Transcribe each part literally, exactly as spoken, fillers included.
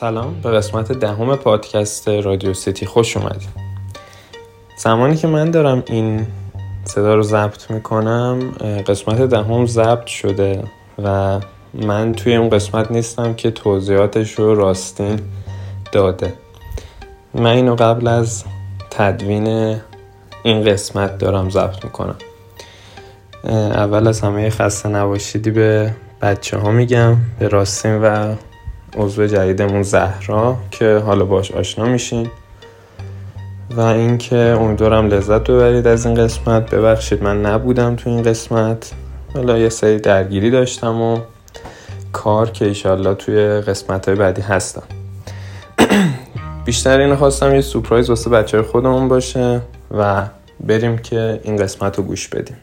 سلام، به قسمت دهم پادکست رادیو سیتی خوش اومدید. زمانی که من دارم این صدا رو ضبط میکنم قسمت دهم ضبط شده و من توی اون قسمت نیستم که توضیحاتش رو راستین داده. من اینو قبل از تدوین این قسمت دارم ضبط میکنم. اول از همه خسته نباشیدی به بچه ها میگم، به راستین و عضو جدیدمون زهرا که حالا باش آشنا میشین و اینکه امیدوارم لذت ببرید از این قسمت. ببخشید من نبودم تو این قسمت، حالا یه سری درگیری داشتم و کار که ایشالله توی قسمت‌های بعدی هستم. بیشتر اینو خواستم یه سورپرایز واسه بچه‌های خودمون باشه و بریم که این قسمت رو گوش بدیم.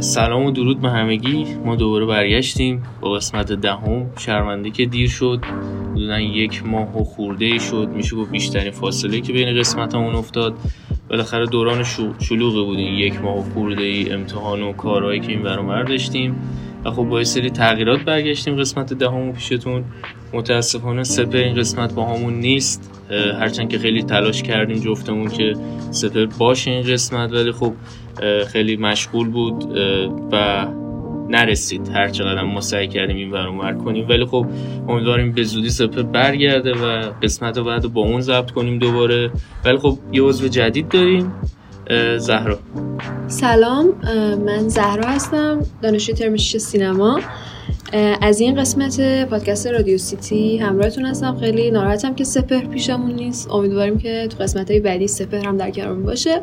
سلام و درود به همگی. ما دوباره برگشتیم با قسمت دهم. شرمنده که دیر شد، حدوداً یک ماه و خورده شد، میشه گفت بیشترین فاصله که بین قسمتامون افتاد. بالاخره دوران شلوغی بود این یک ماه و خورده ای، امتحان و کارهایی که این ور و اون داشتیم و خب با یه سری تغییرات برگشتیم قسمت دهم پیشتون. متاسفانه سپر این قسمت با همون نیست، هرچند که خیلی تلاش کردیم جفتمون که سپر باشه این قسمت، ولی خب خیلی مشغول بود و نرسید. هر چقدر ما سعی کردیم این ور اون ور کنیم، ولی خب امیدواریم به زودی سپر برگرده و قسمت رو بعد با اون ضبط کنیم دوباره. ولی خب یه عضو جدید داریم، زهرا. سلام، من زهرا هستم، دانشجوی ترم شش سینما. از این قسمت پادکست رادیو سیتی همراهتون هستم. خیلی ناراحتم که سپر پیشمون نیست، امیدواریم که تو قسمت‌های بعدی سپر هم در کنارمون باشه.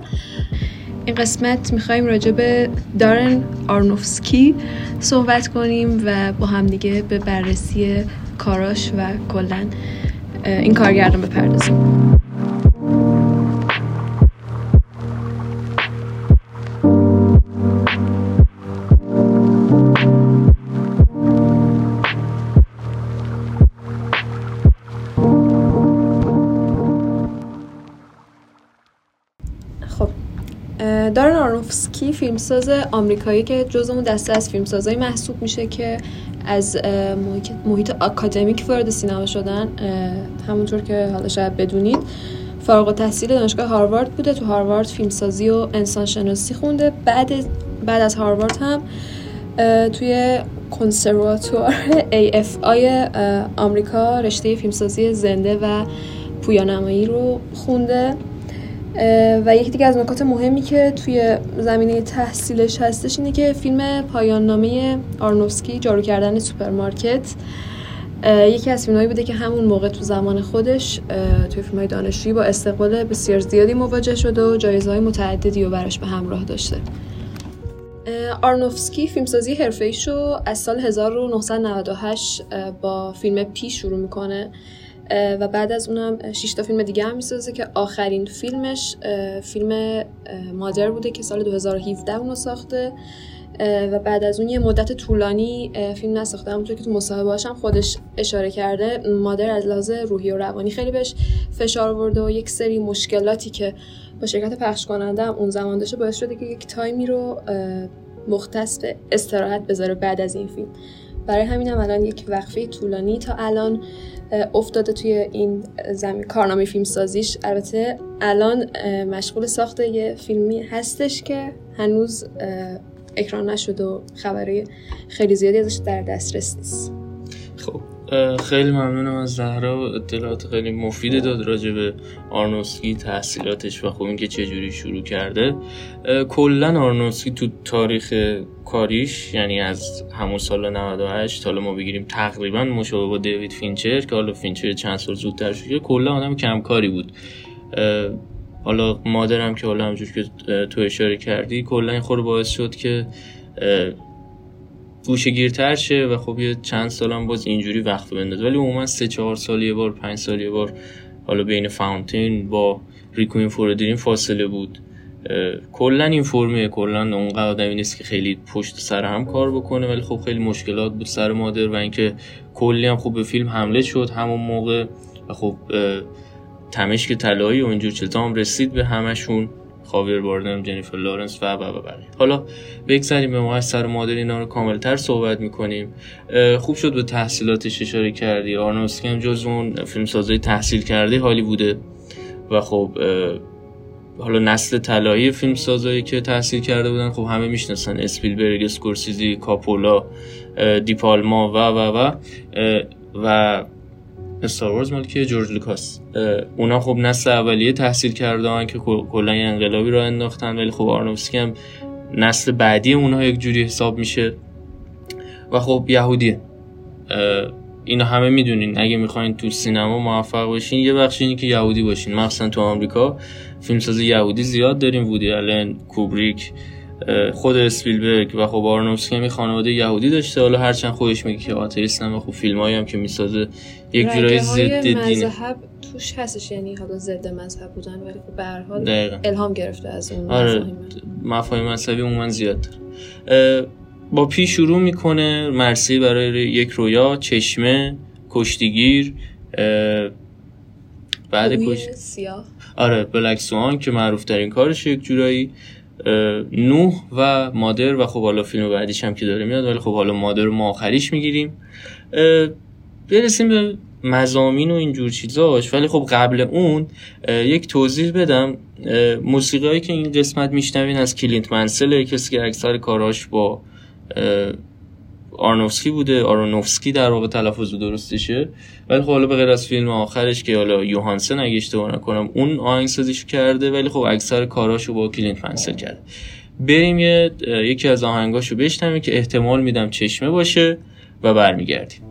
این قسمت می‌خوایم راجع به دارن آرونوفسکی صحبت کنیم و با هم دیگه به بررسی کاراش و کلاً این کارگردان بپردازیم. دارن آرونوفسکی فیلمساز آمریکایی که جزو اون دسته از فیلمسازای محسوب میشه که از محیط, محیط آکادمیک وارد سینما شدن. همونطور که حالا شاید بدونید فارغ التحصیل دانشگاه هاروارد بوده. تو هاروارد فیلمسازی و انسانشناسی خونده. بعد بعد از هاروارد هم توی کنسرواتوار ای اف آی آمریکا رشته فیلمسازی زنده و پویانمایی رو خونده. و یکی دیگه از نکات مهمی که توی زمینه تحصیلش هستش اینه که فیلم پایان نامه آرونوفسکی، جارو کردن سوپرمارکت، یکی از فیلمایی بوده که همون موقع تو زمان خودش توی فیلم‌های دانشجویی با استقبال بسیار زیادی مواجه شده و جایزه‌های متعددی رو براش به همراه داشته. آرونوفسکی فیلمسازی حرفه‌ایش رو از سال هزار و نهصد و نود و هشت با فیلم پی شروع می‌کنه و بعد از اونم شش تا فیلم دیگه هم میسازه که آخرین فیلمش فیلم مادر بوده که سال دو هزار و هفده اونو ساخته و بعد از اون یه مدت طولانی فیلم نساخته. همونطور که تو مصاحبه‌هاش هم خودش اشاره کرده، مادر از لحاظ روحی و روانی خیلی بهش فشار آورده و یک سری مشکلاتی که با شرکت پخش کننده هم اون زمان داشته باعث شده که یک تایمی رو مختص به استراحت بذاره بعد از این فیلم. برای همین هم الان یک وقفه طولانی تا الان افتاده توی این زمین کارنامه فیلمسازیش. البته الان مشغول ساخت یه فیلمی هستش که هنوز اکران نشد و خبری خیلی زیادی ازش در دسترس نیست. خب خیلی ممنونم از زهرا، اطلاعات خیلی مفید داد راجع به آرونوفسکی، تحصیلاتش و خب اینکه چه جوری شروع کرده. کلا آرونوفسکی تو تاریخ کاریش، یعنی از همون سال نود و هشت تا ما بگیریم، تقریبا مشابه با دیوید فینچر که حالا فینچر چند سال زودتر شده، کلا آدم کمکاری بود. حالا مادرم که حالا همجور که تو اشاره کردی کلا این خور باعث شد که گوشه گیرتر شه و خب یه چند سالم باز اینجوری وقت بنداز، ولی عموما سه چهار سال یه بار، پنج سال یه بار حالا بین فاونتین با ریکوین فور دریم فاصله بود. کلا این فرمه، کلا اونقدر آدمی نیست که خیلی پشت سر هم کار بکنه، ولی خب خیلی مشکلات بود سر مادر و اینکه کلی هم خب به فیلم حمله شد همون موقع و خب تمشک طلایی و اینجور چیزا هم رسید به همشون، خاویر باردم، جنیفر لارنس و بابا بله. حالا بگذاریم به ما سر مادر اینا رو کامل‌تر صحبت می‌کنیم. خوب شد به تحصیلاتش اشاره کردی. آرنوفسکی هم جز اون فیلمسازای تحصیل کرده حالی بوده و خب حالا نسل طلایی فیلمسازایی که تحصیل کرده بودن خب همه میشناسن، اسپیلبرگ، اسکورسیزی، کاپولا، دی پالما و و و و استار وارز مال که جورج لوکاس. اونا خب نسل اولیه تحصیل کردن که کلا انقلابی را انداختن، ولی خب آرنوفسکی هم نسل بعدی اونها یک جوری حساب میشه و خب یهودیه. اینا همه میدونین اگه میخواین تو سینما موفق بشین یه بخش اینه که یهودی باشین، مخصوصا تو آمریکا فیلمساز یهودی زیاد داریم، وودی آلن، کوبریک، خود اسپیلبرگ و خب آرنوفسکی می خانواده یهودی داشته. حالا هرچند خودش میگه که آتئیست هم، خب فیلمایی هم که میسازه یک جورایی ضد دینه، مذهب توش هستش، یعنی حالا ضد مذهب بودن ولی خب به هر حال الهام گرفته از اون مفاهیم. مفاهیم مذهبی عموما زیاد داره. با پی شروع میکنه، مرسی برای یک رویا، چشمه، کشتیگیر، بعد کشت سیاه، آره بلک سوان که معروف ترین کارش، یک جورایی نوح و مادر و خب حالا فیلم بعدیش هم که داره میاد، ولی خب حالا مادر رو ما آخریش میگیریم. برسیم به مضامین و اینجور چیزاش، ولی خب قبل اون یک توضیح بدم. موسیقیایی که این قسمت میشنوین از کلینت منسل، کسی که اکثر کاراش با آرنوفسکی بوده، آرنوفسکی در واقع تلفظ درستشه، ولی خب حالا به غیر از فیلم آخرش که حالا یوهانسن اگه اشتباه نکنم اون آهنگسازیش کرده، ولی خب اکثر کاراشو با کلینت منسل کرده. بریم یه یکی از آهنگاشو بشنویم که احتمال میدم چشمه باشه و برمیگردیم.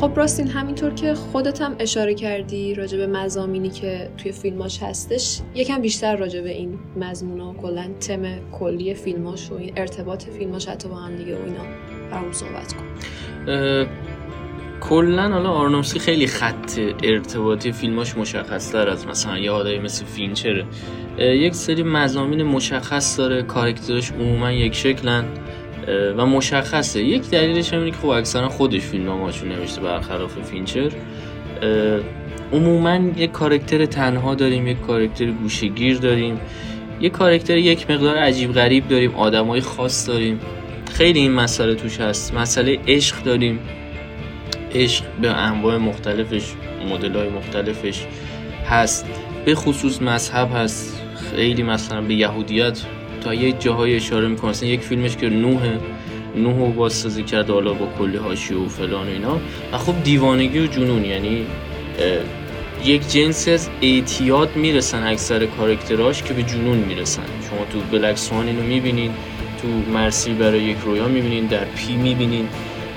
خب راستین، همینطور که خودت هم اشاره کردی راجع به مضامینی که توی فیلماش هستش، یکم بیشتر راجع به این مضمونا و کلا تم کلی فیلماش و این ارتباط فیلماش حتی با هم دیگه و اینا برام صحبت کن. کلن حالا آرنوفسکی خیلی خط ارتباطی فیلماش مشخص‌تر از مثلا یه آدمی مثل فینچره. یک سری مضامین مشخص داره، کاراکترش عموما یک شکلن و مشخصه. یک دلیلش همینه که خب اکثرا خودش فیلمنامه‌اشو نوشته برخلاف فینچر. عموما یک کاراکتر تنها داریم، یک کاراکتر گوشه‌گیر داریم، یک کاراکتر یک مقدار عجیب غریب داریم، آدمای خاص داریم. خیلی این مسئله توش هست. مسئله عشق داریم، عشق به انواع مختلفش، مدل‌های مختلفش هست. به خصوص مذهب هست، خیلی مثلا به یهودیت تا یه جاهای اشاره میکنه. مثلا یک فیلمش که نوحه نوحه رو بازسازی کرد، حالا با کلی حاشیه و فلان و اینا، و خب دیوانگی و جنون، یعنی یک جنس از اعتیاد میرسن اکثر کاراکتراش که به جنون میرسن. شما تو بلک سوان اینو میبینین، تو مرسی برای یک رویا میبینین، در پی میبینین،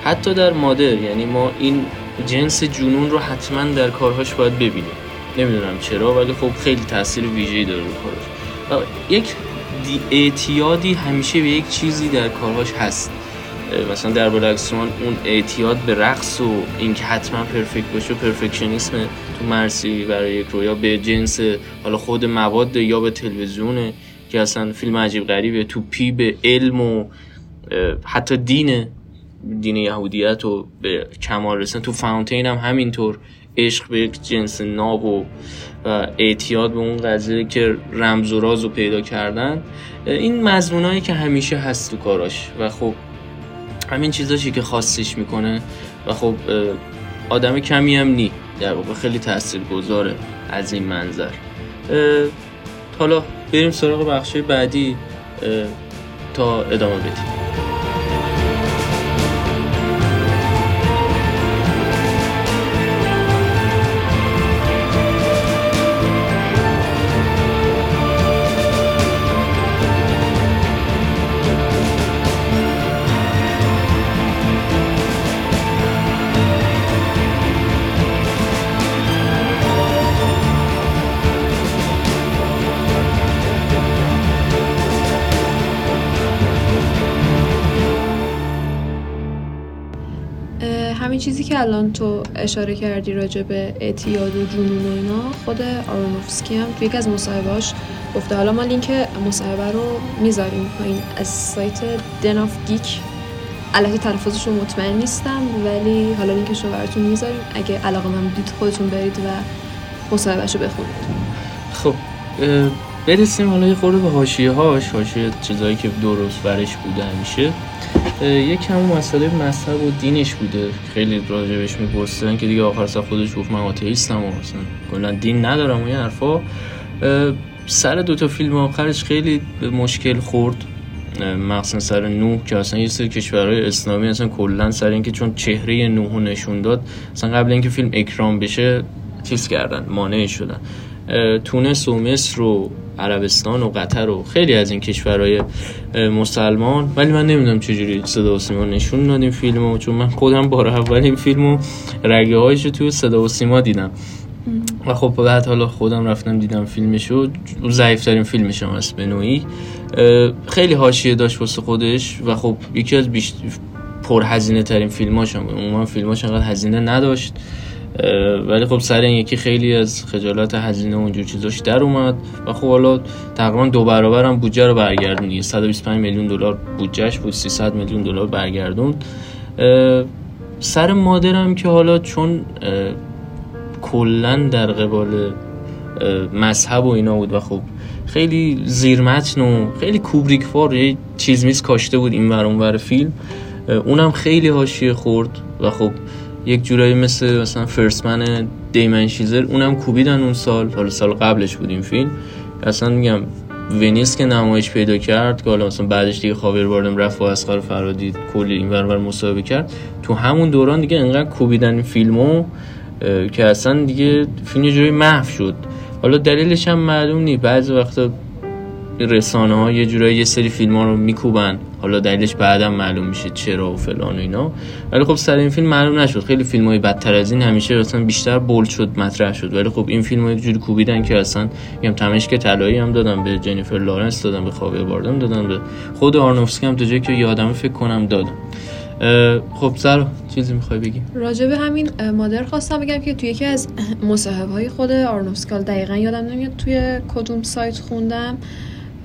حتی در مادر. یعنی ما این جنس جنون رو حتما در کارهاش باید ببینیم، نمیدونم چرا، ولی خب خیلی تاثیر ویژه‌ای داره رو کارش. یک اعتیادی همیشه به یک چیزی در کارهاش هست. مثلا در بلک سوان اون اعتیاد به رقص و اینکه حتما پرفکت باشه، پرفکشنیسم. تو مرسی برای یک رویا به جنس حالا خود مواد یا به تلویزیونه که اصلا فیلم عجیب غریبه. تو پی به علم و حتی دینه دین یهودیت و به کمال رسن. تو فاونتین هم همینطور عشق به یک جنس ناب و اعتیاد به اون قضیه که رمز و راز رو پیدا کردن. این مضمونایی که همیشه هست تو کاراش و خب همین چیزاشی که خاصش میکنه و خب آدم کمی هم نی، در واقع خیلی تاثیرگذاره از این منظر. حالا بریم سراغ بخشای بعدی تا ادامه بدیم. چیزی که الان تو اشاره کردی راجع به اعتیاد و جنون و اینا، خود آرونوفسکی هم توی یکی از مصاحبه‌هاش گفته. حالا ما لینک مصاحبه رو میذاریم پایین از سایت دن آف گیک. البته تلفظش رو مطمئن نیستم، ولی حالا لینکش رو براتون میذاریم، اگه علاقه من بودید خودتون برید و مصاحبه‌شو بخونید. خب برسیم حالا یه خورده به حاشیه‌هاش، حاشیه چیزایی که درست برش بوده همیشه. یک هم مسئله مذهب و دینش بوده، خیلی راجبش میپرسیدن که دیگه آخر سر خودش گفت من آتئیستم و اصلا کلا دین ندارم و این حرفا. سر دوتا فیلم آخرش خیلی به مشکل خورد، مخصوصا سر نوح که اصلا یه سری کشورهای اسلامی اصلا کلا سر اینکه چون چهره نوح رو نشون داد اصلا قبل اینکه فیلم اکران بشه چیز کردن، مانع شدن. تونس و مصر و عربستان و قطر و خیلی از این کشورهای مسلمان. ولی من نمیدونم چجوری صدا و سیما نشون دادیم فیلمو، چون من خودم بار اول این فیلمو رگه هایشو توی صدا و سیما دیدم و خب بعد حالا خودم رفتم دیدم فیلمشو. ضعیف‌ترین فیلمش هم هست به نوعی، خیلی حاشیه داشت واسه خودش و خب یکی از بیشتر پرهزینه ترین فیلماش هم. عموما فیلماش انقدر هزینه نداشت، ولی خب سر این یکی خیلی از خجالت هزینه اونجور چیزاش در اومد و خب حالا تقریبا دو برابر هم بودجه رو برگردوند. صد و بیست و پنج میلیون دلار بودجهش بود، سیصد میلیون دلار برگردوند. سر مادرم که حالا چون کلا در قبال مذهب و اینا بود و خب خیلی زیرمتن و خیلی کوبریکوار یه چیز میز کاشته بود این ور اون ور فیلم، اونم خیلی حاشیه خورد و خب یک جورایی مثل مثلا فرستمن دیمن شیزر اونم کوبیدن اون سال. حالا سال قبلش بود این فیلم، اصلا میگم ونیز که نمایش پیدا کرد که حالا مثلا بعدش دیگه خاور باردم رفت و اسقر فرادی کلی این ور ور مصاحبه کرد، تو همون دوران دیگه انقدر کوبیدن این فیلمو که اصلا دیگه فیلم یه جورایی محو شد. حالا دلیلش هم معلوم نی، بعضی وقتا رسانه ها یه جورایی یه سری فیلم ها رو میکوبن، حالا دلیلش بعدم معلوم میشه چرا و فلان و اینا، ولی خب سر این فیلم معلوم نشد. خیلی فیلم های بدتر از این همیشه اصلا بیشتر بولد شد، مطرح شد، ولی خب این فیلم ها یک جوری کوبیدن که اصلا میگم تمشک طلایی هم دادن به جنیفر لارنس، دادن به خاوی باردم، دادن به خود آرنوفسکی هم تا جایی که یادم فکر کنم دادن. خب سر چیزی میخوای بگی؟ راجع به همین مادر خواستم بگم که توی یکی از مصاحبه‌های خود آرنوفسکی، دقیقاً یادم نمیاد توی کدوم سایت خوندم،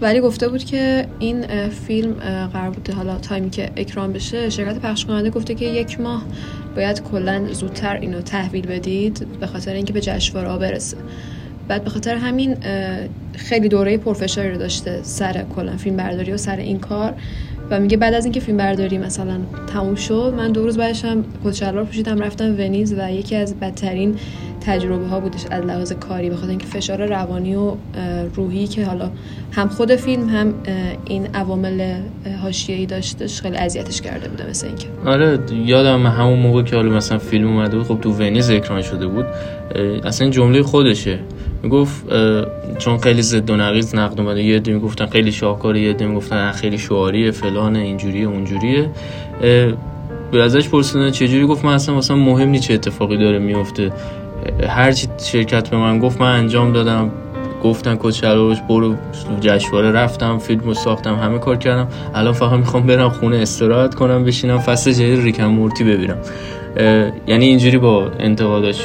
ولی گفته بود که این فیلم قرار بوده حالا تایمی که اکران بشه شرکت پخش کننده گفته که یک ماه باید کلاً زودتر اینو تحویل بدید به خاطر اینکه به جشنواره‌ها برسه. بعد به خاطر همین خیلی دوره پرفشاری رو داشته سر کلاً فیلم برداری و سر این کار، و میگه بعد از اینکه فیلم برداری مثلا تموم شد، من دو روز بعدش هم کچلار پوشیدم رفتم ونیز و یکی از بدترین تجربه ها بودش از لحاظ کاری، بخاطر اینکه فشار روانی و روحی که حالا هم خود فیلم هم این عوامل حاشیه‌ای داشتش خیلی اذیتش کرده بوده. مثلا اینکه آره یادم همون موقع که حالا مثلا فیلم اومده بود، خب تو ونیز اکران شده بود، اصلا جمله خودشه میگفت چون خیلی زد و نقیض نقد اومده، یه عده میگفتن خیلی شاهکاره، یه عده میگفتن خیلی شعاریه فلانه اینجوریه اونجوریه، به ازش پرسیدن چجوری، گفت من اصلا مثلا مهم نیست چه اتفاقی داره میفته، هر چی شرکت به من گفت من انجام دادم، گفتن کوچلوش برو جشنواره، رفتم فیلمو ساختم همه کار کردم، الان فقط میخوام برم خونه استراحت کنم، بشینم فصل جدید ریکم مورتی ببینم. یعنی اینجوری با انتقاداش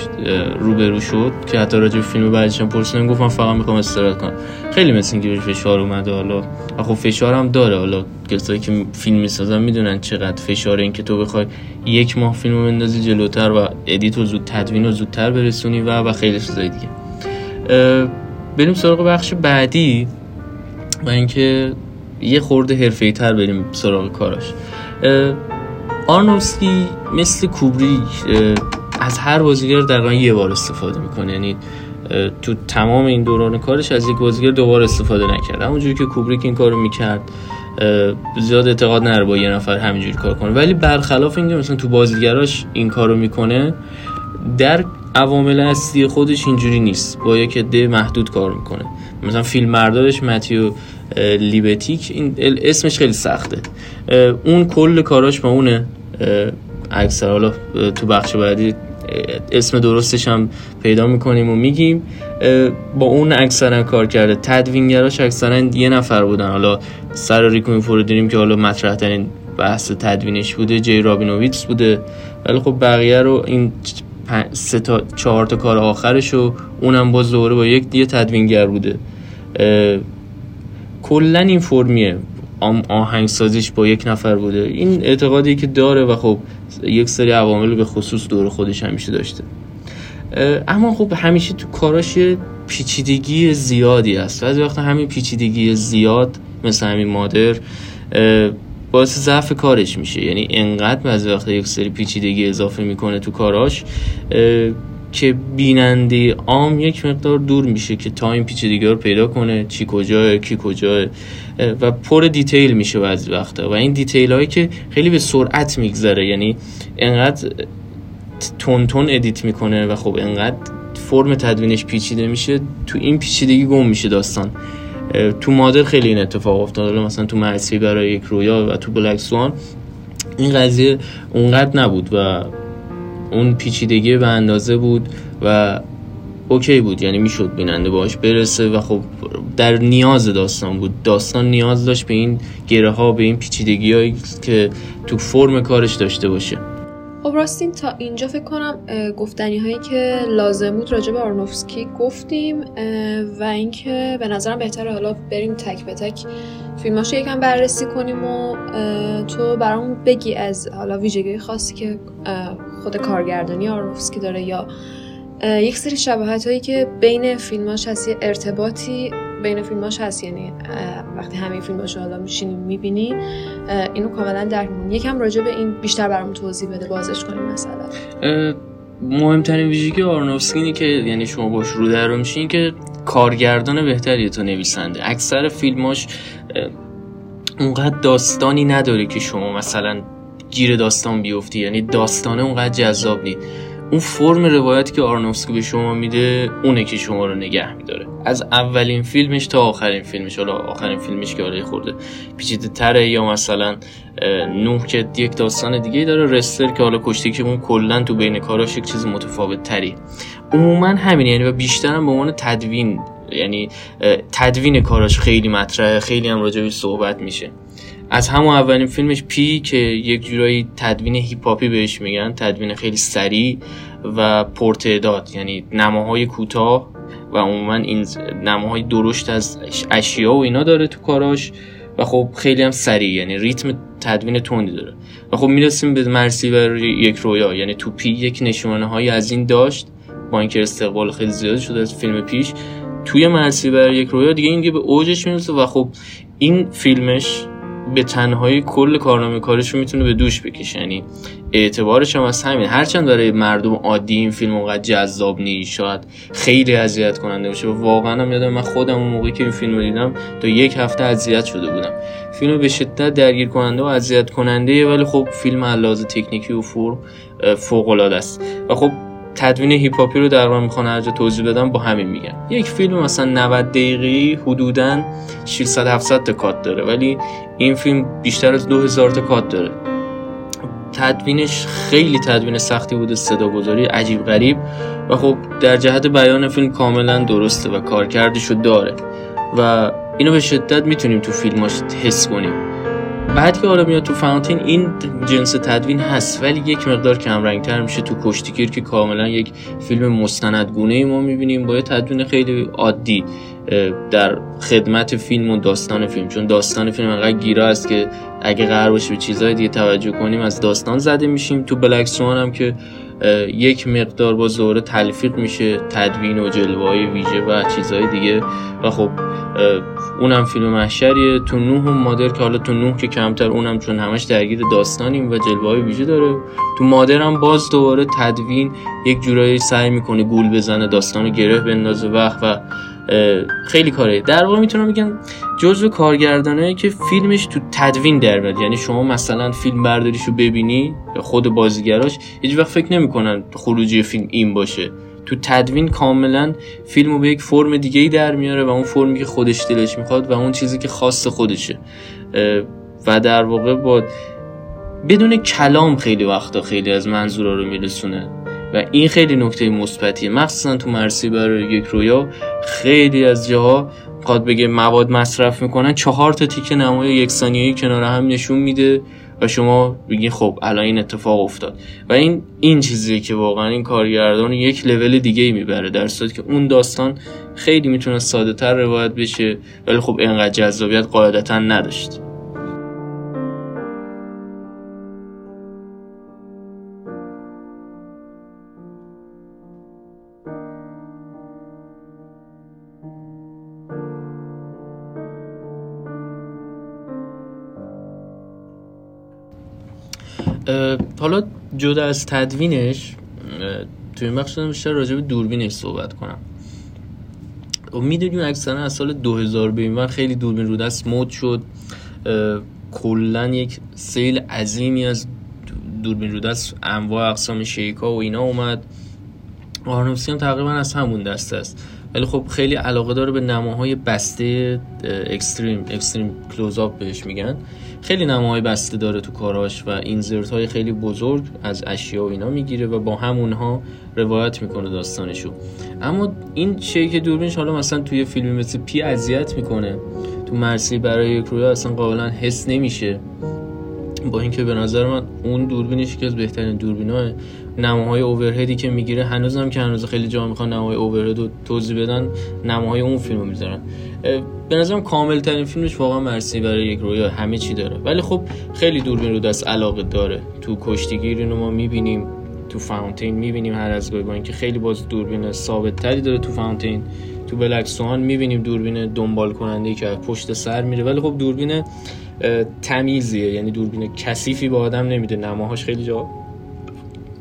روبرو شد که حتی راجع به فیلم بعدش هم پرسیدن گفت من فقط میخوام استراحت کنم. خیلی مثل اینکه فشار اومده، حالا خب فشار هم داره، حالا کسایی که فیلم میسازن میدونن چقدر فشار این که تو بخوای یک ماه فیلمو بندازی جلوتر و ادیت و زود تدوین و زودتر برسونی و و خیلی چیزای دیگه. بریم سراغ بخش بعدی و اینکه یه خورده حرفه‌ای تر بریم سراغ کاراش. آرنوفسکی مثل کوبریک از هر بازیگر دقیقاً یه بار استفاده میکنه، یعنی تو تمام این دوران کارش از یک بازیگر دوباره استفاده نکرد. همونجوری که کوبریک این کارو میکرد زیاد اعتقاد نره با یه نفر همینجوری کار کنه، ولی برخلاف این که مثلا تو بازیگراش این کارو میکنه، در عوامل اصلی خودش اینجوری نیست، با یک عده محدود کار میکنه. مثلا فیلم بردارش متیو لیبتیک، این اسمش خیلی سخته، اون کل کاراش با اونه اکثر، حالا تو بخش بعدی اسم درستش هم پیدا میکنیم و میگیم، با اون اکثرا کار کرده. تدوینگراش اکثرا یه نفر بودن، حالا سر ریکوین فور دریم که حالا مطرح ترین بحث تدوینش بوده جی رابینوویتس بوده، ولی خب بقیه رو این سه تا چهار تا کار آخرش و اونم باز دوباره با یک دیگه تدوینگر بوده. کلا این فرمیه آهنگسازیش با یک نفر بوده، این اعتقادی که داره و خب یک سری عوامل به خصوص دور خودش همیشه داشته. اما خب همیشه تو کاراش پیچیدگی زیادی هست و از وقتا همین پیچیدگی زیاد مثل همین مادر باعث ضعف کارش میشه، یعنی انقدر از وقتا یک سری پیچیدگی اضافه میکنه تو کاراش که بیننده عام یک مقدار دور میشه که تا این پیچیدگی رو پیدا کنه چی کجاه کی کجاه و پر دیتیل میشه بعضی وقتا، و این دیتیل هایی که خیلی به سرعت میگذره، یعنی انقدر تون تون ادیت میکنه و خب انقدر فرم تدوینش پیچیده میشه، تو این پیچیدگی گم میشه داستان. تو مادر خیلی این اتفاق افتاد، مثلا تو مرسی برای یک رویا و تو بلک سوان این قضیه اونقدر نبود و اون پیچیدگی به اندازه بود و اوکی بود، یعنی میشد بیننده باهاش برسه و خب در نیاز داستان بود، داستان نیاز داشت به این گره ها، به این پیچیدگی هایی که تو فرم کارش داشته باشه. خب راستین تا اینجا فکر کنم گفتنی هایی که لازم بود راجع به آرنوفسکی گفتیم و اینکه به نظرم بهتره حالا بریم تک به تک فیلماشو یکم بررسی کنیم و تو برامون بگی از حالا ویژگی خاصی که خود کارگردانی آرنوفسکی داره یا یک سری شباهت هایی که بین فیلماش هست، ارتباطی بین فیلماش هست، یعنی وقتی همه فیلماشو حالا میشینیم میبینی اینو کاملا درک می‌کنی. یکم راجع به این بیشتر برام توضیح بده، بازش کنیم مثلا. مهمترین ویژگی آرنوفسکی اینه که یعنی شما باش رو در رو میشین که کارگردان بهتریه تا نویسنده. اکثر فیلماش اونقدر داستانی نداره که شما مثلا گیر داستان بیفتی، یعنی داستانه اونقدر جذاب نی، اون فرم روایتی که آرنوفسکی به شما میده اونه که شما رو نگه میداره، از اولین فیلمش تا آخرین فیلمش. حالا آخرین فیلمش که آره خورده پیچیده تره، یا مثلا نوح که یک داستان دیگه داره، رستر که حالا کشتی که اون کلا تو بین کاراش یک چیز متفاوت تری. عموما همین یعنی، و بیشتر هم به عنوان تدوین، یعنی تدوین کاراش خیلی مطرحه، خیلی هم راجع بهش صحبت میشه. از همون اولین فیلمش پی که یک جورایی تدوین هیپاپی بهش میگن، تدوین خیلی سریع و پرتعداد، یعنی نماهای کوتاه و عموما این نماهای درشت از اشیا و اینا داره تو کاراش و خب خیلی هم سریع، یعنی ریتم تدوین تندی داره. و خب میرسیم به مرسی بر یک رویا، یعنی تو پی یک نشانه هایی از این داشت با اینکه استقبال خیلی زیاد شده از فیلم پیش. توی مرسی بر یک رویا دیگه این که به اوجش میرسه و خب این فیلمش به تنهایی کل کارنامه کارش رو میتونه به دوش بکشه، یعنی اعتبارش هم از همین. هرچند برای مردم عادی این فیلم اونقدر جذاب نیست، شاید خیلی اذیت کننده باشه. واقعا هم یادم من خودم اون موقعی که این فیلم رو دیدم تا یک هفته اذیت شده بودم. فیلم به شدت درگیر کننده و اذیت کننده، ولی خب فیلم از لحاظ تکنیکی و فرم فوق العاده است. و خب تدوین هیپ هاپی رو در واقع میخوان هر جا توضیح بدم با همین میگن. یک فیلم مثلا نود دقیقه‌ای حدوداً ششصد هفتصد تا کات داره، ولی این فیلم بیشتر از دو هزار تا کات داره. تدوینش خیلی تدوین سختی بوده، صداگذاری عجیب غریب، و خب در جهت بیان فیلم کاملاً درسته و کارکردشو داره و اینو به شدت میتونیم تو فیلماش حس کنیم. بعد که حالا میاد تو فاونتین این جنس تدوین هست، ولی یک مقدار کم رنگتر میشه. تو کشتیگیر که کاملا یک فیلم مستندگونه ما میبینیم با یه تدوین خیلی عادی در خدمت فیلم و داستان فیلم، چون داستان فیلم انقدر گیرا است که اگه قرار باشه به چیزهای دیگه توجه کنیم از داستان زده میشیم. تو بلک سوان هم که یک مقدار با ظهور تلفیق میشه تدوین و جلوه‌های ویژه و چیزهای دیگه، و خب اونم فیلم محشریه. تو نوح و مادر که حالا تو نوح که کمتر، اونم چون همش درگیر داستانیم و جلوه‌های ویژه داره. تو مادر هم باز دوباره تدوین یک جورایی سعی میکنه گول بزنه، داستانو گره بندازه وقت و خیلی کاره. در واقع میتونم بگم جزو کارگردانه که فیلمش تو تدوین در میاد، یعنی شما مثلا فیلم برداریشو ببینی خود بازیگراش هیچ وقت فکر نمیکنن خروجی فیلم این باشه. تو تدوین کاملا فیلمو به یک فرم دیگه‌ای در میاره و اون فرمی که خودش دلش میخواد و اون چیزی که خاص خودشه، و در واقع با بدون کلام خیلی وقتا خیلی از منظورا رو میرسونه و این خیلی نکته مثبتیه. مخصوصا تو مرسی برای یک رویا خیلی از جاها قد بگه مواد مصرف میکنن، چهار تا تیکه نمای یک ثانیه‌ای کنار هم نشون میده و شما بگین خب الان این اتفاق افتاد، و این این چیزیه که واقعا این کارگردان یک لول دیگه‌ای میبره، در صورتی که اون داستان خیلی میتونه ساده‌تر روایت بشه ولی خب اینقدر جذابیت قاعدتاً نداشت. حالا جدا از تدوینش توی این بخش بیشتر راجع به دوربینش صحبت کنم. میدونیم اکثرا از سال دو هزار به این ور خیلی دوربین رو دست مد شد، کلا یک سیل عظیمی از دوربین رو دست انواع اقسام شیکا و اینا اومد. آرنوفسکی هم تقریبا از همون دسته است، ولی خب خیلی علاقه داره به نماهای بسته اکستریم، اکستریم کلوزآپ بهش میگن. خیلی نماهای بسته داره تو کاراش و اینزرت های خیلی بزرگ از اشیا و اینا میگیره و با همونها روایت میکنه داستانشو. اما این چیزی که دوربینش حالا مثلا توی فیلمی مثل پی اذیت میکنه، تو مرسی برای یک رویا اصلا قابلا حس نمیشه، با اینکه به نظر من اون دوربینش که از بهترین دوربین‌ها، نماهای اوورهدی که میگیره هنوزم که هنوز خیلی جا میخوان نماهای اوورهد رو توضیح بدن، نماهای اون فیلمو میذارن. به نظرم کامل‌ترین فیلمش واقعا مرسی برای یک رویا، همه چی داره. ولی خب خیلی دوربین رو دست علاقه داره، تو کشتیگیر اینو ما میبینیم، تو فاونتین میبینیم هر از گاهی، با اینکه خیلی باز دوربین ثابت‌تری داره تو فاونتین. تو بلک سوان میبینیم دوربین دنبال کننده‌ای که پشت سر میره، ولی خب دوربین تمیزیه، یعنی دوربین کثیفی به آدم نمیده، نماهاش خیلی جا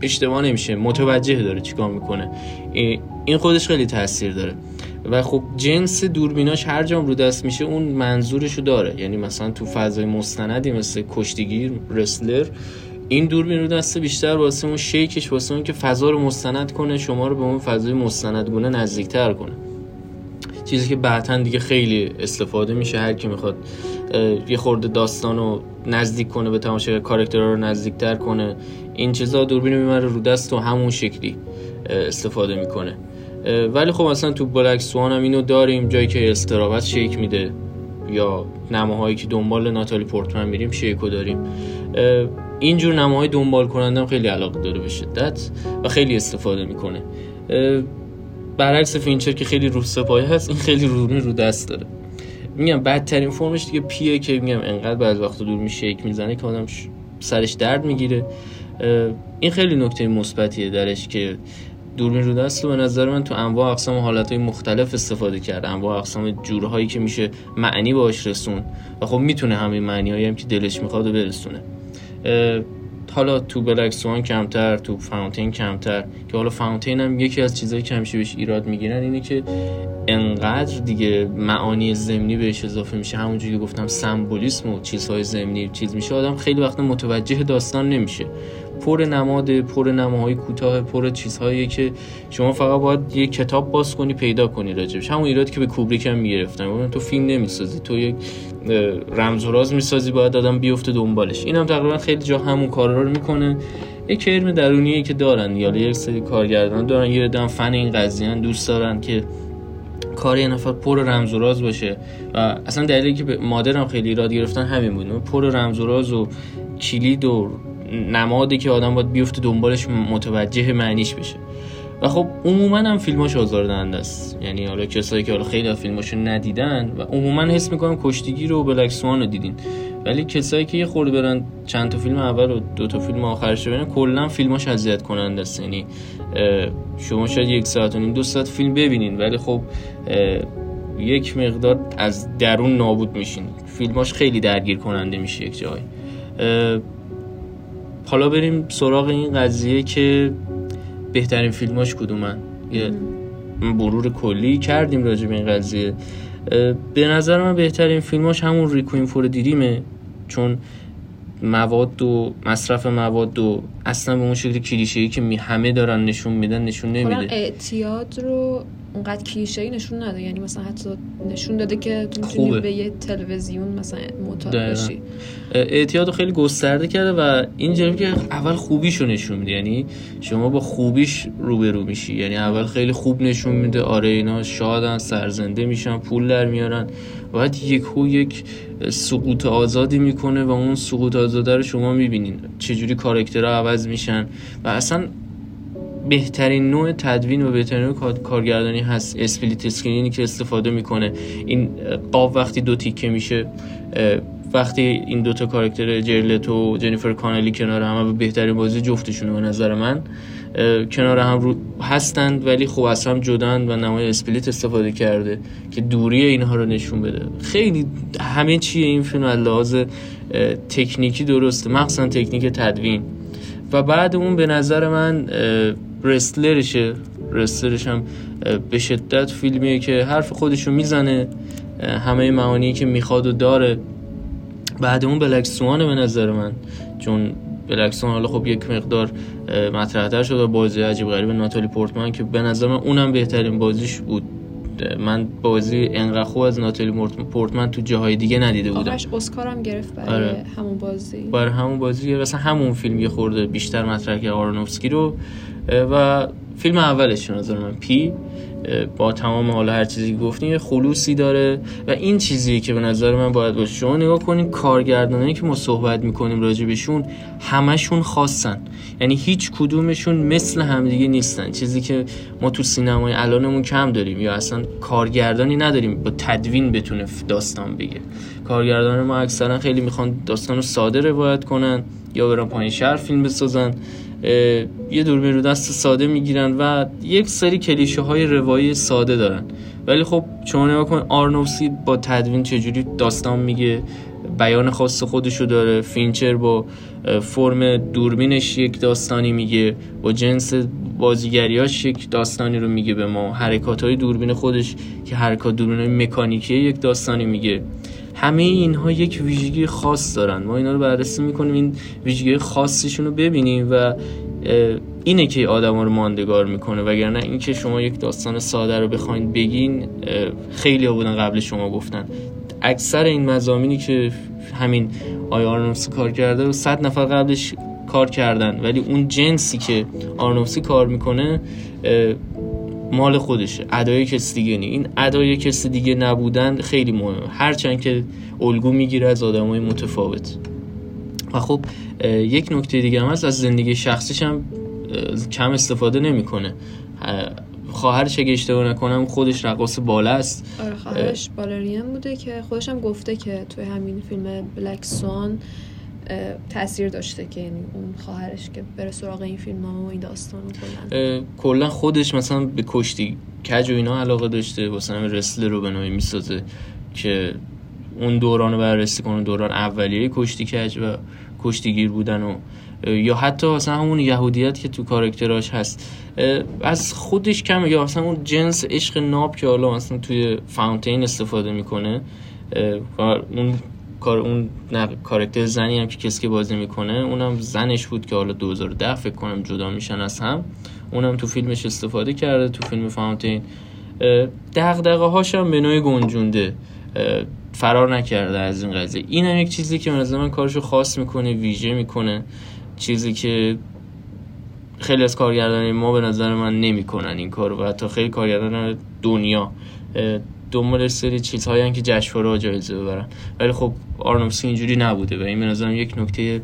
اشتباه نمیشه، متوجه داره چیکار میکنه، این خودش خیلی تاثیر داره. و خب جنس دوربیناش هر جام رو دست میشه اون منظورشو داره، یعنی مثلا تو فضای مستندی مثل کشتیگیر، رسلر، این دوربین رو دسته بیشتر واسه اون شیکش، واسه اون که فضا رو مستند کنه، شما رو به اون فضای مستندگونه نزدیکتر کنه، چیزی که بعداً دیگه خیلی استفاده میشه. هر کی میخواد یه خورده داستان رو نزدیک کنه به تماشاگر، کاراکترها رو نزدیکتر کنه، این چیزا دوربین میبره رو دست و همون شکلی استفاده میکنه. ولی خب مثلا تو بلک سوان هم اینو داریم، جایی که استراحت شیک میده، یا نماهایی که دنبال ناتالی پورتمن میریم شیکو داریم. اینجور نماهای دنبال کنندم خیلی علاقه داره به شدت و خیلی استفاده میکنه. برعکس فینچر که خیلی رو سپایه هست، این خیلی رو رو دست داره. میگم بدترین فرمش دیگه پیه که میگم انقدر بعض وقتا دور میشه یک میزنه که آدم سرش درد میگیره. این خیلی نکته مثبتیه درش که دوربین رو دست رو به نظر من تو انواع اقسام حالتهای مختلف استفاده کرده، انواع اقسام جورهایی که میشه معنی باش رسون و خب میتونه همین معنیایی هم که دلش میخواد برسونه. حالا تو بلک سوان کمتر، تو فاونتین کمتر، که حالا فاونتین هم یکی از چیزایی که همیشه بهش ایراد میگیرن اینه که انقدر دیگه معانی ضمنی بهش اضافه میشه، همونجوری که گفتم سمبولیسم و چیزهای ضمنی چیز میشه، آدم خیلی وقت متوجه داستان نمیشه. پر نماده، پر نماهای کوتاه، پر چیزهایی که شما فقط باید یه کتاب باز کنی پیدا کنی راجبش. همون ایرادی که به کوبریک هم میگرفتن، تو فیلم نمیسازی، تو یک رمز و راز میسازی، باید آدم بیفته دنبالش. اینم تقریبا خیلی جا همون کارا رو میکنه. یه کرم درونیه که دارن، یا یه سری کارگردان دارن، یه عده فن این قضیهن، دوست دارن که کار یه نفر پر رمز و راز باشه. و اصلا دلیلی که مادرم خیلی ایراد گرفتن همین بود، پر رمز و راز و کلید و نمادی که آدم باید بیفته دنبالش متوجه معنیش بشه. و خب عموما هم فیلماش آزاردهنده است، یعنی حالا کسایی که حالا خیلی از فیلماشو ندیدن و عموما حس میکنم کشتیگیر رو بلک سوان رو دیدین، ولی کسایی که یه خورده برن چند تا فیلم اول و دو تا فیلم آخرش رو ببینن، کلا فیلماش اذیت کننده است. یعنی شما شاید یک ساعت و نیم دو ساعت فیلم ببینین، ولی خب یک مقدار از درون نابود میشین، فیلماش خیلی درگیر کننده میشه یک جایی. حالا بریم سراغ این قضیه که بهترین فیلماش کدومن. یه مرور کلی کردیم راجع به این قضیه. به نظر من بهترین فیلماش همون ریکوئیم فور دریمه، چون مواد و مصرف مواد و اصلا به اون شکل کلیشه‌ای که می همه دارن نشون میدن نشون نمیده. کلا اعتیاد رو اونقدر کلیشه‌ای نشون نده، یعنی مثلا حتی نشون داده که تو میتونی به یه تلویزیون مثلا معتاد بشی. اعتیاد رو خیلی گسترده کرده و این جنبه که اول خوبیش رو نشون میده، یعنی شما با خوبیش روبرو میشی، یعنی اول خیلی خوب نشون میده، آره اینا شادن، سرزنده میشن، پول در میارن، بعد یکو یک سقوط آزادی میکنه و اون سقوط آزاده رو شما میبینین چجوری کاراکترها عوض میشن. و اصلا بهترین نوع تدوین و بهترین نوع کارگردانی هست اسپلیت اسکرینی که استفاده میکنه. این قاب وقتی دو تیکه میشه، وقتی این دوتا کاراکتر جرد لتو و جنیفر کانلی کنار هم به بهترین بازی جفتشونه به نظر من کنار هم رو هستند، ولی خب از هم جداند و نمای اسپلیت استفاده کرده که دوری اینها رو نشون بده. خیلی همه چیه این فیلم از لحاظ تکنیکی درسته، مخصوصا تکنیک تدوین. و بعد اون به نظر من رسلرشه. رسلرش هم به شدت فیلمیه که حرف خودشو میزنه، همه معانی که میخواد و داره. بعد اون بلک سوانه به نظر من، چون بلک سوان حالا خب یک مقدار مطرح‌تر شد و بازی عجیب غریب ناتالی پورتمن که به نظر من اونم بهترین بازیش بود. من بازی انقدر خوب از ناتالی پورتمن تو جاهای دیگه ندیده بودم. آخرش اسکار هم گرفت برای آره. همون بازی برای همون بازی مثلا همون فیلم یه خورده بیشتر مطرح کرد آرونوفسکی رو. و فیلم اولش به نظر من پی با تمام حالا هر چیزی که گفتین خلوصی داره و این چیزیه که به نظر من باید باشه. شما نگاه کنین کارگردانایی که ما صحبت میکنیم راجبشون همشون خاصن، یعنی هیچ کدومشون مثل همدیگه نیستن، چیزی که ما تو سینمای الانمون کم داریم، یا اصلا کارگردانی نداریم با تدوین بتونه داستان بگه. کارگردان ما اکثرا خیلی میخوان داستانو ساده روایت کنن یا برن پایین شهر فیلم بسازن، یه دوربین رو دست ساده میگیرن و یک سری کلیشه های روایی ساده دارن. ولی خب چون نگاه کن آرنوفسکی با تدوین چجوری داستان میگه، بیان خاص خودشو داره. فینچر با فرم دوربینش یک داستانی میگه، با جنس بازیگریاش یک داستانی رو میگه به ما، حرکات های دوربین خودش که حرکات دوربین مکانیکی یک داستانی میگه. همه اینها یک ویژگی خاص دارن. ما اینا رو بررسی میکنیم، این ویژگی خاصشون رو ببینیم و اینه که آدما رو ماندگار میکنه، وگرنه اینکه شما یک داستان ساده رو بخواین بگین، خیلی‌ها بودن قبل شما گفتن. اکثر این مضامینی که همین آی آرنوفسکی کار کرده رو صد نفر قبلش کار کردن، ولی اون جنسی که آرنوفسکی کار میکنه مال خودشه، ادای کسی دیگه نی. این ادای کسی دیگه نبودن خیلی مهمه، هرچند که الگو میگیره از آدمای متفاوت. و خب یک نکته دیگه هم هست، از زندگی شخصیش هم کم استفاده نمیکنه. خواهرش اگه اشتباه نکنم خودش رقاص باله است. آره، خواهرش بالرین بوده که خودش هم گفته که توی همین فیلم بلک سوان تأثیر داشته، که یعنی اون خواهرش که بره سراغ این فیلم‌ها و این داستانا کلاً کلاً خودش مثلا به کشتی کج و اینا علاقه داشته، واسه همین رسلر رو به نوعی میسازه که اون دوران رو بررسی کنه، دوران اولیه کشتی کج و کشتیگیر بودن، و یا حتی اصلا همون یهودیت که تو کاراکتراش هست. از خودش کمه، یا اصلا اون جنس عشق ناب که حالا اصلا توی فاونتین استفاده میکنه، اون کار اون کاراکتر زنی هم که کسی که بازی میکنه اونم زنش بود که حالا دو هزار و ده فکر کنم جدا میشن از هم، اونم تو فیلمش استفاده کرده، تو فیلم فاونتین. دغدغه هاش هم به نوعی گنجونده، فرار نکرده از این قضیه. این هم یک چیزی که منظر من کارشو خاص میکنه، ویژه میکنه، چیزی که خیلی از کارگردان ما به نظر من نمیکنن این کارو، و حتی خیلی کارگردان دنیا دنبال سری چیزهایی هستن که جشنواره ها جایزه ببرن، ولی خب آرنوفسکی اینجوری نبوده و این به نظرم یک نکته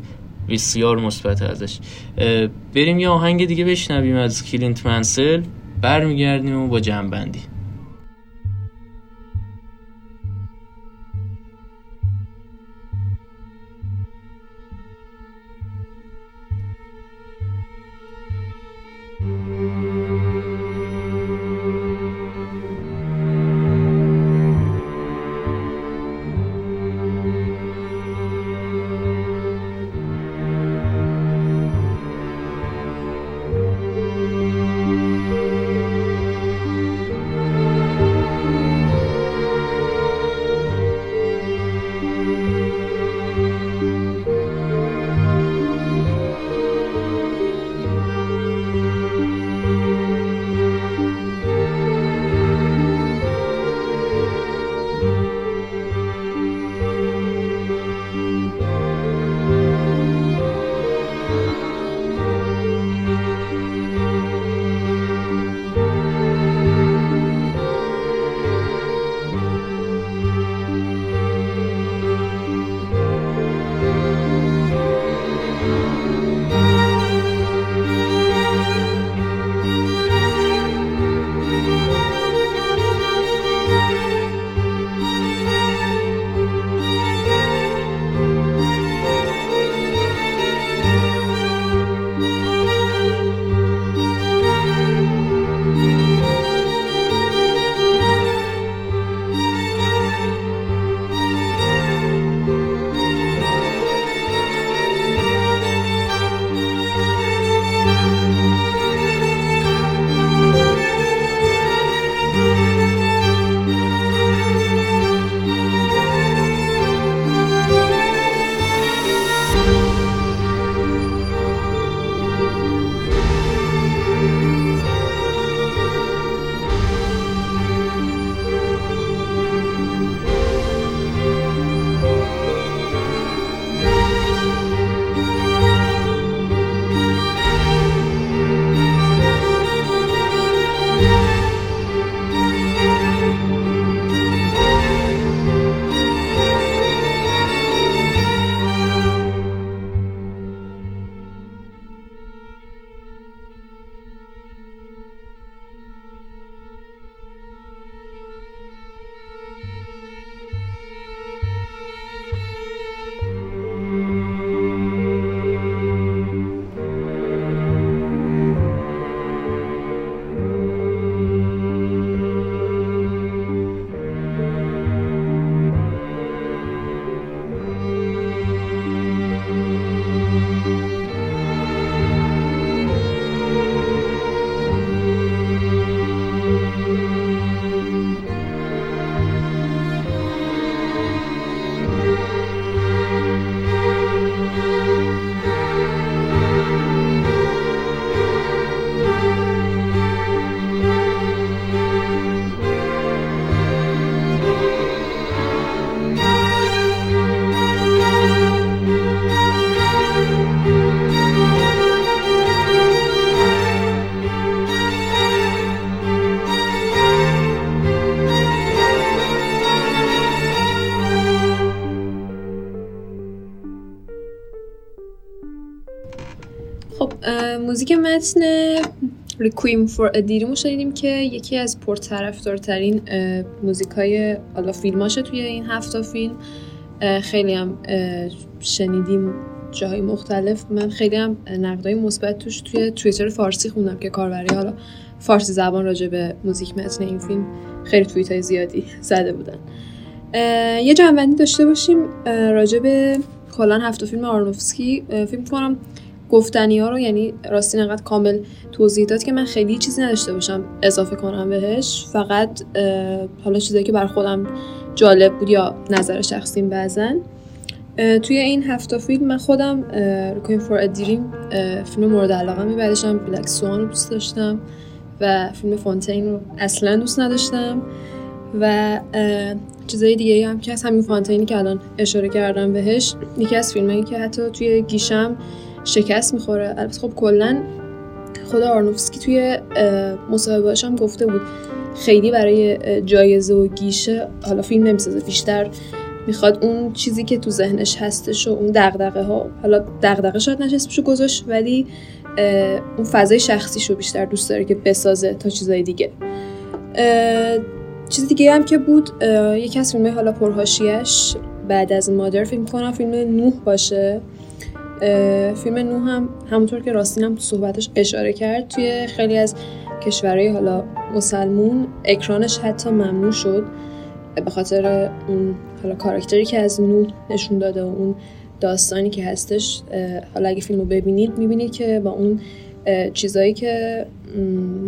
بسیار مثبت ازش. بریم یه آهنگ دیگه بشنویم از کلینت منسل، برمیگردیم و با جمع‌بندی. موزیک متن Requiem for a Dream رو شنیدیم که یکی از پرطرفدارترین موزیکای حالا فیلماشه توی این هفت فیلم. خیلی هم شنیدیم جاهای مختلف. من خیلی هم نقدای مثبت توش توی توییتر فارسی خوندم که کاربری حالا فارسی زبان راجع به موزیک متن این فیلم خیلی توییتای زیادی زده بودن. یه جنبندی داشته باشیم راجع به کلا هفت فیلم آرنوفسکی. فیلم کنم گفتنی ها رو یعنی راستی انقدر کامل توضیح داد که من خیلی چیزی نداشته باشم اضافه کنم بهش، فقط حالا چیزایی که بر خودم جالب بود یا نظر شخصیم بعضن. توی این هفت فیلم من خودم Requiem for a Dream فیلم مورد علاقه می بعدشم Black Swan رو دوست داشتم و فیلم فانتین رو اصلا دوست نداشتم و چیزای دیگه هم که از همین فانتینی که الان اشاره کردم بهش یکی از فیلمایی که حتی توی گیشم شکست میخوره. البته خب کلا خود آرنوفسکی توی مصاحبه‌اش هم گفته بود خیلی برای جایزه و گیشه حالا فیلم نمیسازه، بیشتر میخواد اون چیزی که تو ذهنش هستش و اون دغدغه ها، حالا دغدغه شاید نشه اسمشو گذاشت، ولی اون فضای شخصیشو بیشتر دوست داره که بسازه تا چیزای دیگه. چیز دیگه هم که بود یکی از فیلم‌های حالا پرهاشیه‌اش بعد از مادر فیلم کنم فیلم نوح باشه. فیلم نوح هم همونطور که راستین هم تو صحبتش اشاره کرد توی خیلی از کشورهای حالا مسلمون اکرانش حتی ممنوع شد به خاطر اون حالا کاراکتری که از نوح نشون داده و اون داستانی که هستش. حالا اگه فیلم رو ببینید میبینید که با اون چیزایی که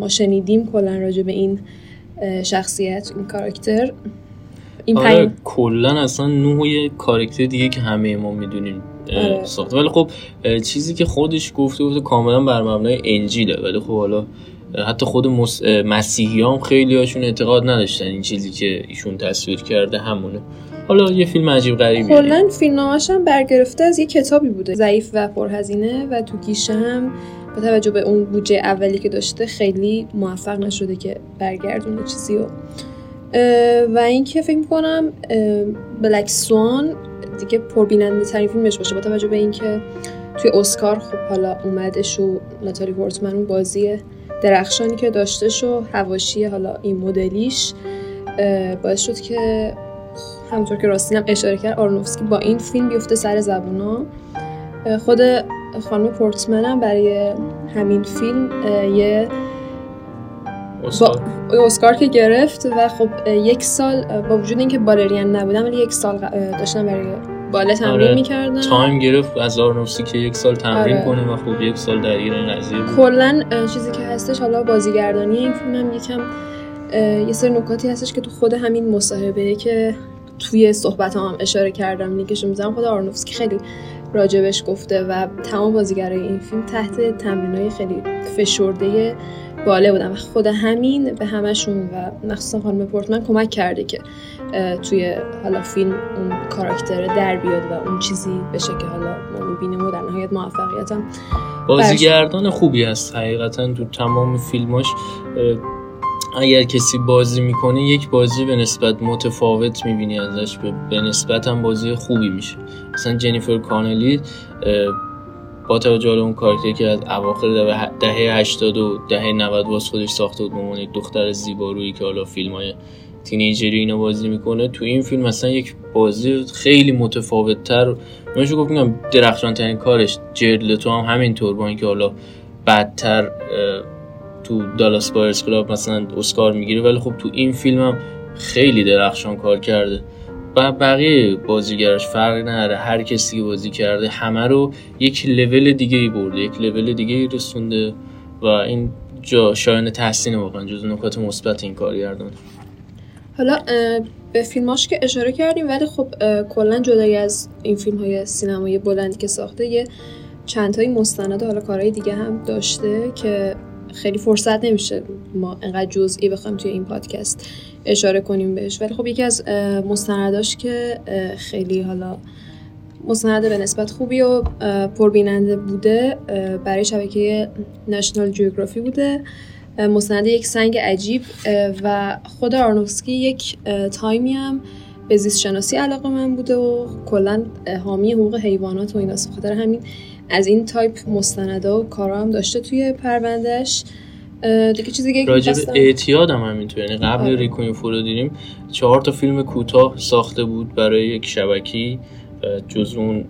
ما شنیدیم کلا راجع به این شخصیت این کاراکتر این آره پنج... کلن اصلا نوع یه کاراکتر دیگه که همه ما میدونیم آره. ساخته، ولی خب چیزی که خودش گفته گفته کاملا بر مبنای انجیله، ولی خب حالا حتی خود مس... مسیحی هم خیلی هاشون اعتقاد نداشتن این چیزی که ایشون تصویر کرده همونه. حالا یه فیلم عجیب غریبیه. کلن فیلمنامه‌اش هم برگرفته از یه کتابی بوده ضعیف و پرهزینه و تو گیشه هم به توجه به اون بودجه اولی که داشته خیلی موفق نشده که برگردونه چیزی رو. و اینکه فکر کنم بلک سوان دیگه پربیننده ترین فیلمش باشه با توجه به اینکه توی اسکار خب حالا اومدش و ناتالی پورتمن اون بازی درخشانی که داشتش و حواشی حالا این مدلیش باعث شد که همونطور که راستین هم اشاره کرد آرنوفسکی با این فیلم بیفته سر زبونا. خود خانم پورتمن هم برای همین فیلم یه اسکار. با... اسکار که گرفت و خب یک سال با وجود اینکه بالرین نبودم ولی یک سال داشتم برای باله تمرین آره. میکردم. تایم گرفت از آرنوفسکی که یک سال تمرین آره. کنه و خب یک سال در این قضیه بود. کلا چیزی که هستش حالا بازیگردانی این فیلمم یکم یه سری نکاتی هستش که تو خود همین مصاحبه که توی صحبتام هم اشاره کردم لینکش میذارم خود آرنوفسکی خیلی راجبش گفته و تمام بازیگرای این فیلم تحت تمرینای خیلی فشرده باله بودن و خود همین به همشون و مخصوصا خانم پورتمن کمک کرده که توی حالا فیلم اون کاراکتر در بیاد و اون چیزی بشه که حالا ما می‌بینیم و در نهایت موفقیت هم بازیگردان خوبی هست حقیقتا تو تمام فیلماش. اگر کسی بازی میکنه یک بازی به نسبت متفاوت میبینی ازش، به نسبت هم بازی خوبی میشه. مثلا جنیفر کانلی با توجه به اون کاراکتری که از اواخر دهه هشتاد و دهه نود واسه خودش ساخته بود ممونه دختر زیبارویی که حالا فیلم‌های تینیجری اینو بازی میکنه، تو این فیلم مثلا یک بازی خیلی متفاوت‌تر منشو گفت میگم درخشان ترین کارش. جرد لتو هم همینطور با اینکه حالا بدتر تو دالاس بایرز کلاب مثلا اسکار میگیره ولی خب تو این فیلم هم خیلی درخشان کار کرده و بقیه بازیگراش فرقی نداره، هر کسی بازی کرده همه رو یک لول دیگه ای برده، یک لول دیگه ای رسونده و این جا شایان تحسین واقعا جز نکات مثبت این کارگردان. حالا به فیلماش که اشاره کردیم ولی خب کلا جدای از این فیلم های سینمایی بلندی که ساخته یه چند تایی مستند حالا کارهای دیگه هم داشته که خیلی فرصت نمیشه ما انقدر جزئی بخوایم توی این پادکست اشاره کنیم بهش، ولی خب یکی از مستنداش که خیلی حالا مستند به نسبت خوبی و پربیننده بوده برای شبکه نشنال جیوگرافی بوده، مستند یک سنگ عجیب و خود آرنوفسکی یک تایمی هم به زیست شناسی علاقه من بوده و کلا حامی حقوق حیوانات و اینا، بخاطر همین از این تایپ مستندا و کارا هم داشته توی پروندهش. دیگه چیز دیگه راجع به اعتیاد هم همینطور، یعنی قبل آره. ریکوین فور ا دریم چهار تا فیلم کوتاه ساخته بود برای یک شبکی، جز اون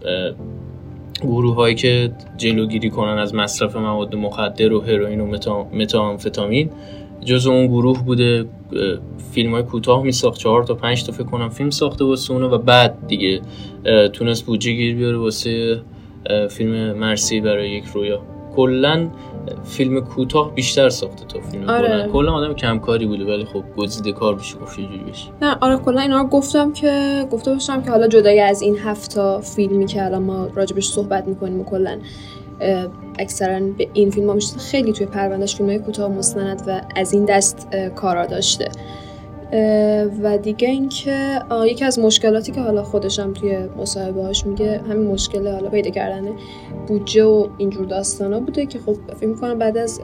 گروه هایی که جلوگیری کنن از مصرف مواد مخدر و هروئین و متامفتامین، جز اون گروه بوده. فیلم های کوتاه می ساخت، چهار تا پنج تا فکر کنم فیلم ساخته واسه اونو و بعد دیگه تونست بودجه گیر بیاره واسه فیلم مرسی برای یک رویا. کلن فیلم کوتاه بیشتر ساخته تا فیلم آره. بلند. کلا آدم کمکاری بوده ولی خب گزیده کار میشه گفت اینجوری بشه. نه آره کلا اینا رو گفتم که گفته باشم که حالا جدای از این هفت تا فیلمی که الان ما راجبش صحبت میکنیم و کلا اکثرا به این فیلم ها میشه خیلی توی پروندهش فیلم‌های کوتاه مستند و از این دست کارا داشته. و دیگه اینکه یکی از مشکلاتی که حالا خودشم توی مصاحبه‌هاش میگه همین مشکل حالا پیدا کردن بودجه و اینجور داستانا بوده که خب فکر می‌کنم بعد از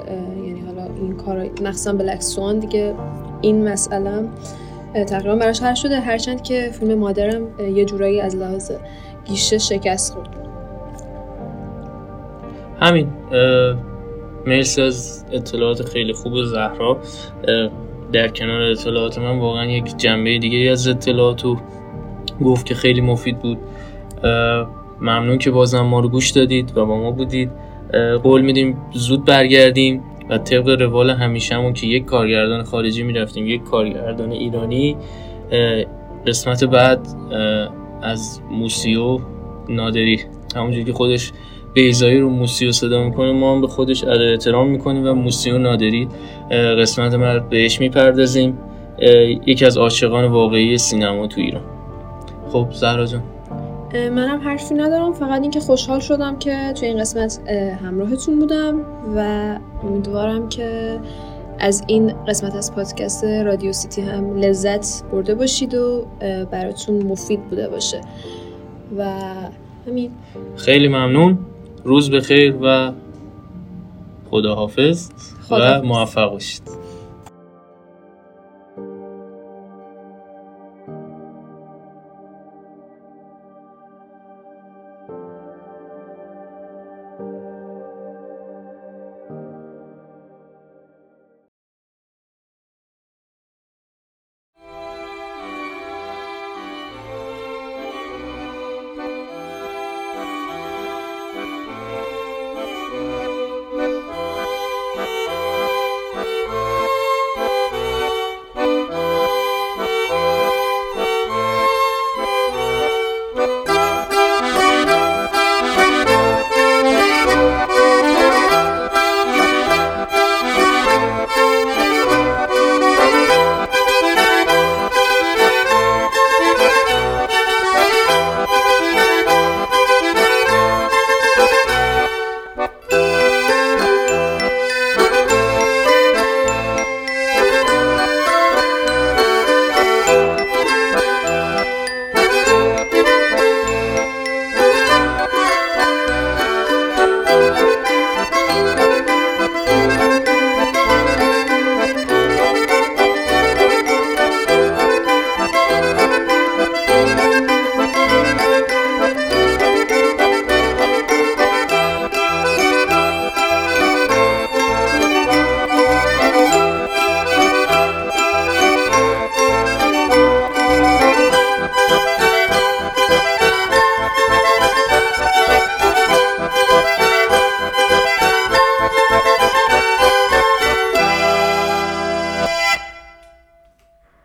یعنی حالا این کارا مخصوصا بلک سوان دیگه این مسئله تقریبا براش حل شده، هرچند که فیلم مادرم یه جورایی از لحاظ گیشه شکست خورد. همین مرسی از اطلاعات خیلی خوب زهرا. در کنار اطلاعات من واقعا یک جنبه دیگه از اطلاعات رو گفت که خیلی مفید بود. ممنون که بازم ما رو گوش دادید و با ما بودید. قول میدیم زود برگردیم و طبق روال همیشه‌مون که یک کارگردان خارجی میرفتیم یک کارگردان ایرانی. قسمت بعد از موسیو نادری، همونجوری که خودش بیزایی رو موسیو صدا میکنه ما هم به خودش ادای احترام میکنیم و موسیو نادری قسمت ما بهش میپردازیم، یکی از عاشقان واقعی سینما تو ایران. خب زهرا جان منم حرفی ندارم، فقط این که خوشحال شدم که تو این قسمت همراهتون بودم و امیدوارم که از این قسمت از پادکست رادیو سیتی هم لذت برده باشید و براتون مفید بوده باشه و همین. خیلی ممنون، روز بخیر و خداحافظ, خداحافظ. و موفق باشید.